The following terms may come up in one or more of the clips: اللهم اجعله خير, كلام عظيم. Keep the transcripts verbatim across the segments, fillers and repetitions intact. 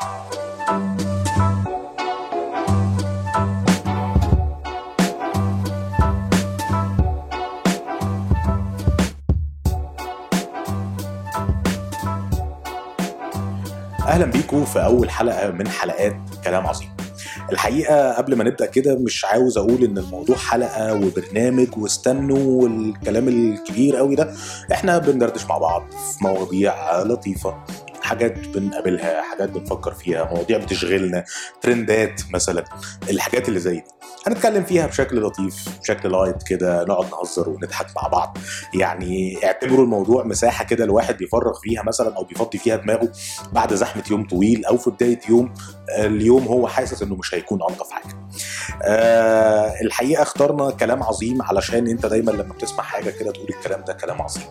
أهلا بيكم في أول حلقة من حلقات كلام عظيم. الحقيقة قبل ما نبدأ كده مش عاوز أقول إن الموضوع حلقة وبرنامج واستنوا والكلام الكبير قوي ده. إحنا بندردش مع بعض في مواضيع لطيفة، حاجات بنقابلها، حاجات بنفكر فيها، مواضيع بتشغلنا، ترندات مثلا، الحاجات اللي زي دي هنتكلم فيها بشكل لطيف، بشكل لايت كده، نقعد نهزر ونضحك مع بعض. يعني اعتبروا الموضوع مساحة كده الواحد بيفرغ فيها مثلا أو بيفضي فيها دماغه بعد زحمة يوم طويل أو في بداية يوم اليوم هو حاسس إنه مش هيكون ألطف حاجة. أه الحقيقة اخترنا كلام عظيم علشان أنت دايما لما بتسمع حاجة كده تقول الكلام ده كلام عظيم،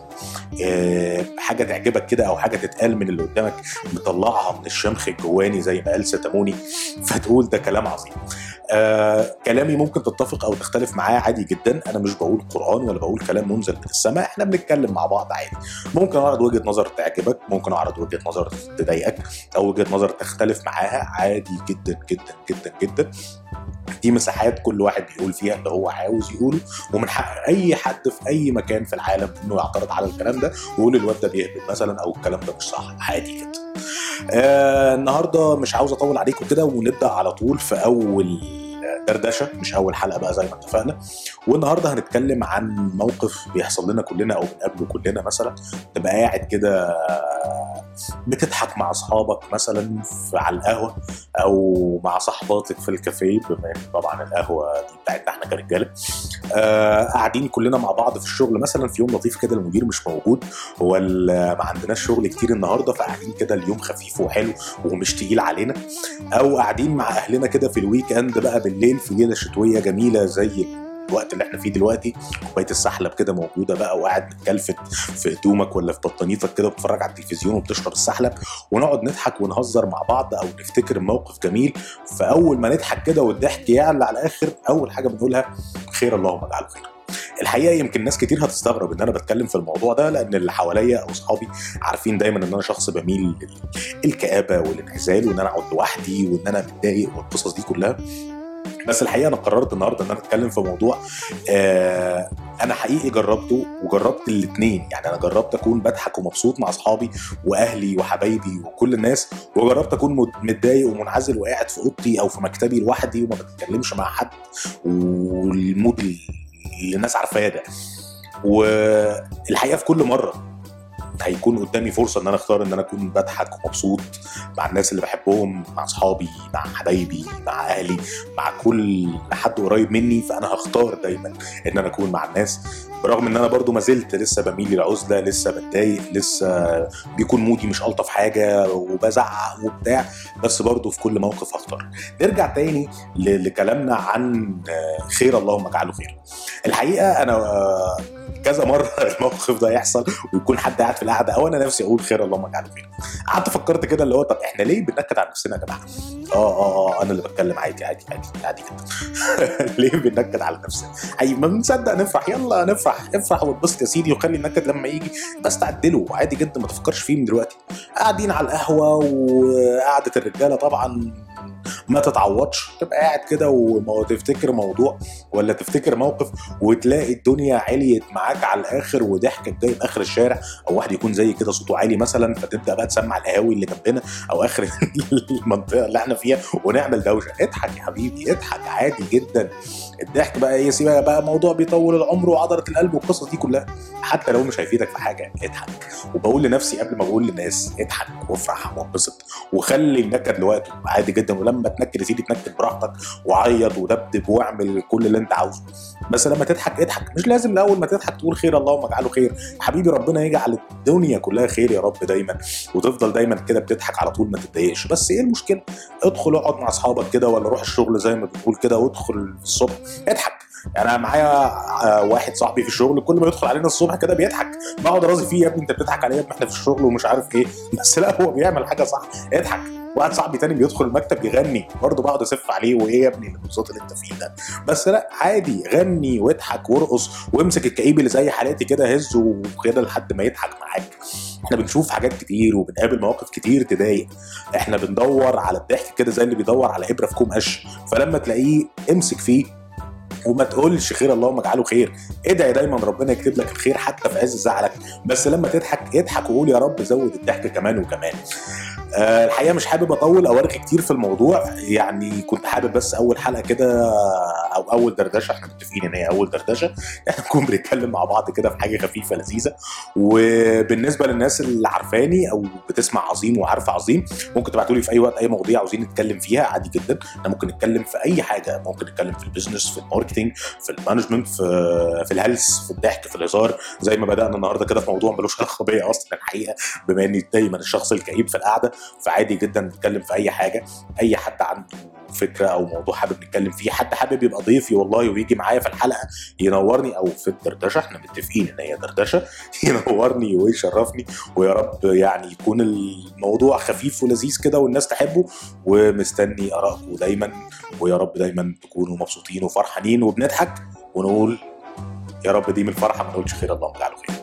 أه حاجة تعجبك كده أو حاجة تتقال من اللي قدامك بتطلعها من الشمخ الجواني زي ما قال ستاموني، فتقول ده كلام عظيم. آه، كلامي ممكن تتفق أو تختلف معاه عادي جدا، أنا مش بقول قرآن ولا بقول كلام منزل من السماء، إحنا بنتكلم مع بعض عادي. ممكن أعرض وجهة نظر تعجبك، ممكن أعرض وجهة نظر تضايقك أو وجهة نظر تختلف معاها عادي جدا جدا جدا جدا. دي مساحات كل واحد بيقول فيها اللي هو عاوز يقوله، ومن حق أي حد في أي مكان في العالم إنه يعترض على الكلام ده ويقول الواد ده بيهبل مثلا أو الكلام ده مش صح، عادي جدا. آه، النهاردة مش عاوز أطول عليكم كده ونبدأ على طول في أول دردشة، مش أول حلقة بقى زي ما اتفقنا. والنهاردة هنتكلم عن موقف بيحصل لنا كلنا أو بنقابله كلنا، مثلا تبقى قاعد كده بتضحك مع أصحابك مثلا على القهوة أو مع صحباتك في الكافيه، بما إن طبعا القهوة دي بتاعتنا احنا كرجالة. آه، قاعدين كلنا مع بعض في الشغل مثلا في يوم لطيف كده، المدير مش موجود ولا ما عندناش شغل كتير النهاردة، فقاعدين كده اليوم خفيف وحلو ومش تقيل علينا. أو قاعدين مع أهلنا كده في الويك أند بقى بالليل في ليلة شتوية جميلة زي الوقت اللي احنا فيه دلوقتي، كوبايه السحلب كده موجوده بقى، وقاعد متكلفت في هدومك ولا في بطانيتك كده بتتفرج على التلفزيون وبتشرب السحلب، ونقعد نضحك ونهزر مع بعض او نفتكر موقف جميل. فاول ما نضحك كده والضحك يعلى على الاخر، اول حاجه بنقولها خير اللهم اجعله خير. الحقيقه يمكن ناس كتير هتستغرب ان انا بتكلم في الموضوع ده، لان اللي حواليا او اصحابي عارفين دايما ان انا شخص بميل للكآبه والانعزال وان انا اقعد لوحدي وان انا متضايق والقصص دي كلها. بس الحقيقة أنا قررت النهاردة أن أنا أتكلم في موضوع آه أنا حقيقي جربته، وجربت الاتنين. يعني أنا جربت أكون بضحك ومبسوط مع أصحابي وأهلي وحبايبي وكل الناس، وجربت أكون متضايق ومنعزل وقاعد في أوضتي أو في مكتبي لوحدي وما بتكلمش مع حد والمود اللي الناس عارفاه ده. والحقيقة في كل مرة هيكون قدامي فرصة ان انا اختار ان انا اكون بضحك ومبسوط مع الناس اللي بحبهم، مع اصحابي، مع حبايبي، مع اهلي، مع كل حد قريب مني، فانا هختار دايما ان انا اكون مع الناس، برغم ان انا برضو ما زلت لسه بميل للعزلة، لسه بتضايق، لسه بيكون مودي مش ألطف حاجة وبزعق وبتاع، بس برضو في كل موقف هختار. نرجع تاني لكلامنا عن خير اللهم اجعله خير. الحقيقة انا كذا مرة الموقف ده يحصل ويكون حد قاعد في القعدة أو أنا نفسي أقول خير اللهم اجعله خير. قعدت فكرت كده اللي هو طب إحنا ليه بننكد على نفسنا يا جماعة؟ آه آه آه أنا اللي بتكلم عادي عادي عادي عادي كده ليه بننكد على نفسنا؟ أي ما بنصدق نفرح، يلا نفرح نفرح واتبسط يا سيدي وخلي النكد لما يجي بس تعدله عادي جدا، ما تفكرش فيه من دلوقتي. قاعدين على القهوة وقعدة الرجالة طبعا ما تتعوضش، تبقى قاعد كده وتفتكر موضوع ولا تفتكر موقف وتلاقي الدنيا عليت معاك على الاخر وضحكك جاي في اخر الشارع، او واحد يكون زي كده صوته عالي مثلا فتبدا بقى تسمع القهاوي اللي جنبنا او اخر المنطقه اللي احنا فيها ونعمل دوشه. اضحك يا حبيبي، اضحك عادي جدا. الضحك بقى ايه، سيبها بقى، موضوع بيطول العمر وعضله القلب والقصص دي كلها، حتى لو مش هيفيدك في حاجه اضحك. وبقول لنفسي قبل ما بقول للناس اضحك وافرح وانبسط وخلي النكد لوقته عادي جدا، ولما تنكد يا سيدي تنكد براحتك وعيط ودبدب واعمل كل اللي انت عاوزه، بس لما تضحك اضحك. مش لازم الاول ما تضحك تقول خير اللهم اجعله خير. حبيبي ربنا يجعل الدنيا كلها خير يا رب دايما، وتفضل دايما كده بتضحك على طول ما تتضايقش. بس ايه المشكله، ادخل اقعد مع اصحابك كده ولا روح الشغل زي ما بتقول كده وادخل الصبح اضحك يعني انا معايا واحد صاحبي في الشغل كل ما يدخل علينا الصبح كده بيضحك، بقعد ارازي فيه يا ابني انت بتضحك عليا ما احنا في الشغل ومش عارف ايه، بس لا هو بيعمل حاجه صح اضحك. واحد صاحبي تاني بيدخل المكتب يغني برضه بقعد اسف عليه وايه يا ابني الصوت اللي انت فيه ده، بس لا عادي غني واضحك وارقص وامسك الكئيب اللي زي حالاتي كده هزه وكده لحد ما يضحك معاك. احنا بنشوف حاجات كتير وبنقابل مواقف كتير تضايق، احنا بندور على الضحك كده زي اللي بيدور على ابره في كوم قش، فلما تلاقيه امسك فيه وما تقولش خير اللهم اجعله خير، ادعي دايما ربنا يكتب لك الخير حتى في عز زعلك، بس لما تضحك اضحك وقول يا رب زود الضحك كمان وكمان. أه الحقيقه مش حابب اطول او ارغي كتير في الموضوع، يعني كنت حابب بس اول حلقه كده او اول دردشه، احنا متفقين ان هي اول دردشه احنا نكون بنتكلم مع بعض كده في حاجه خفيفه لذيذه. وبالنسبه للناس اللي عارفاني او بتسمع عظيم وعارفه عظيم، ممكن تبعتوا لي في اي وقت اي مواضيع عاوزين نتكلم فيها عادي جدا، احنا ممكن نتكلم في اي حاجه، ممكن نتكلم في البيزنس في الماركتنج في المانجمنت في في الهلس في الضحك في الهزار، زي ما بدانا النهارده كده في موضوع ملوش علاقه بيا اصلا الحقيقه بما اني دايما الشخص الكئيب في القعده، فعادي جدا نتكلم في اي حاجه، اي حد عنده فكره او موضوع حابب نتكلم فيه، حتى حابب يبقى ضيفي والله ويجي معايا في الحلقه ينورني او في الدردشه، احنا متفقين ان هي دردشه، ينورني ويشرفني، ويا رب يعني يكون الموضوع خفيف ولذيذ كده والناس تحبه. ومستني ارائكم دايما، ويا رب دايما تكونوا مبسوطين وفرحانين وبنضحك ونقول يا رب دي من الفرحه ما نقولش خير اللهم اجعله خير.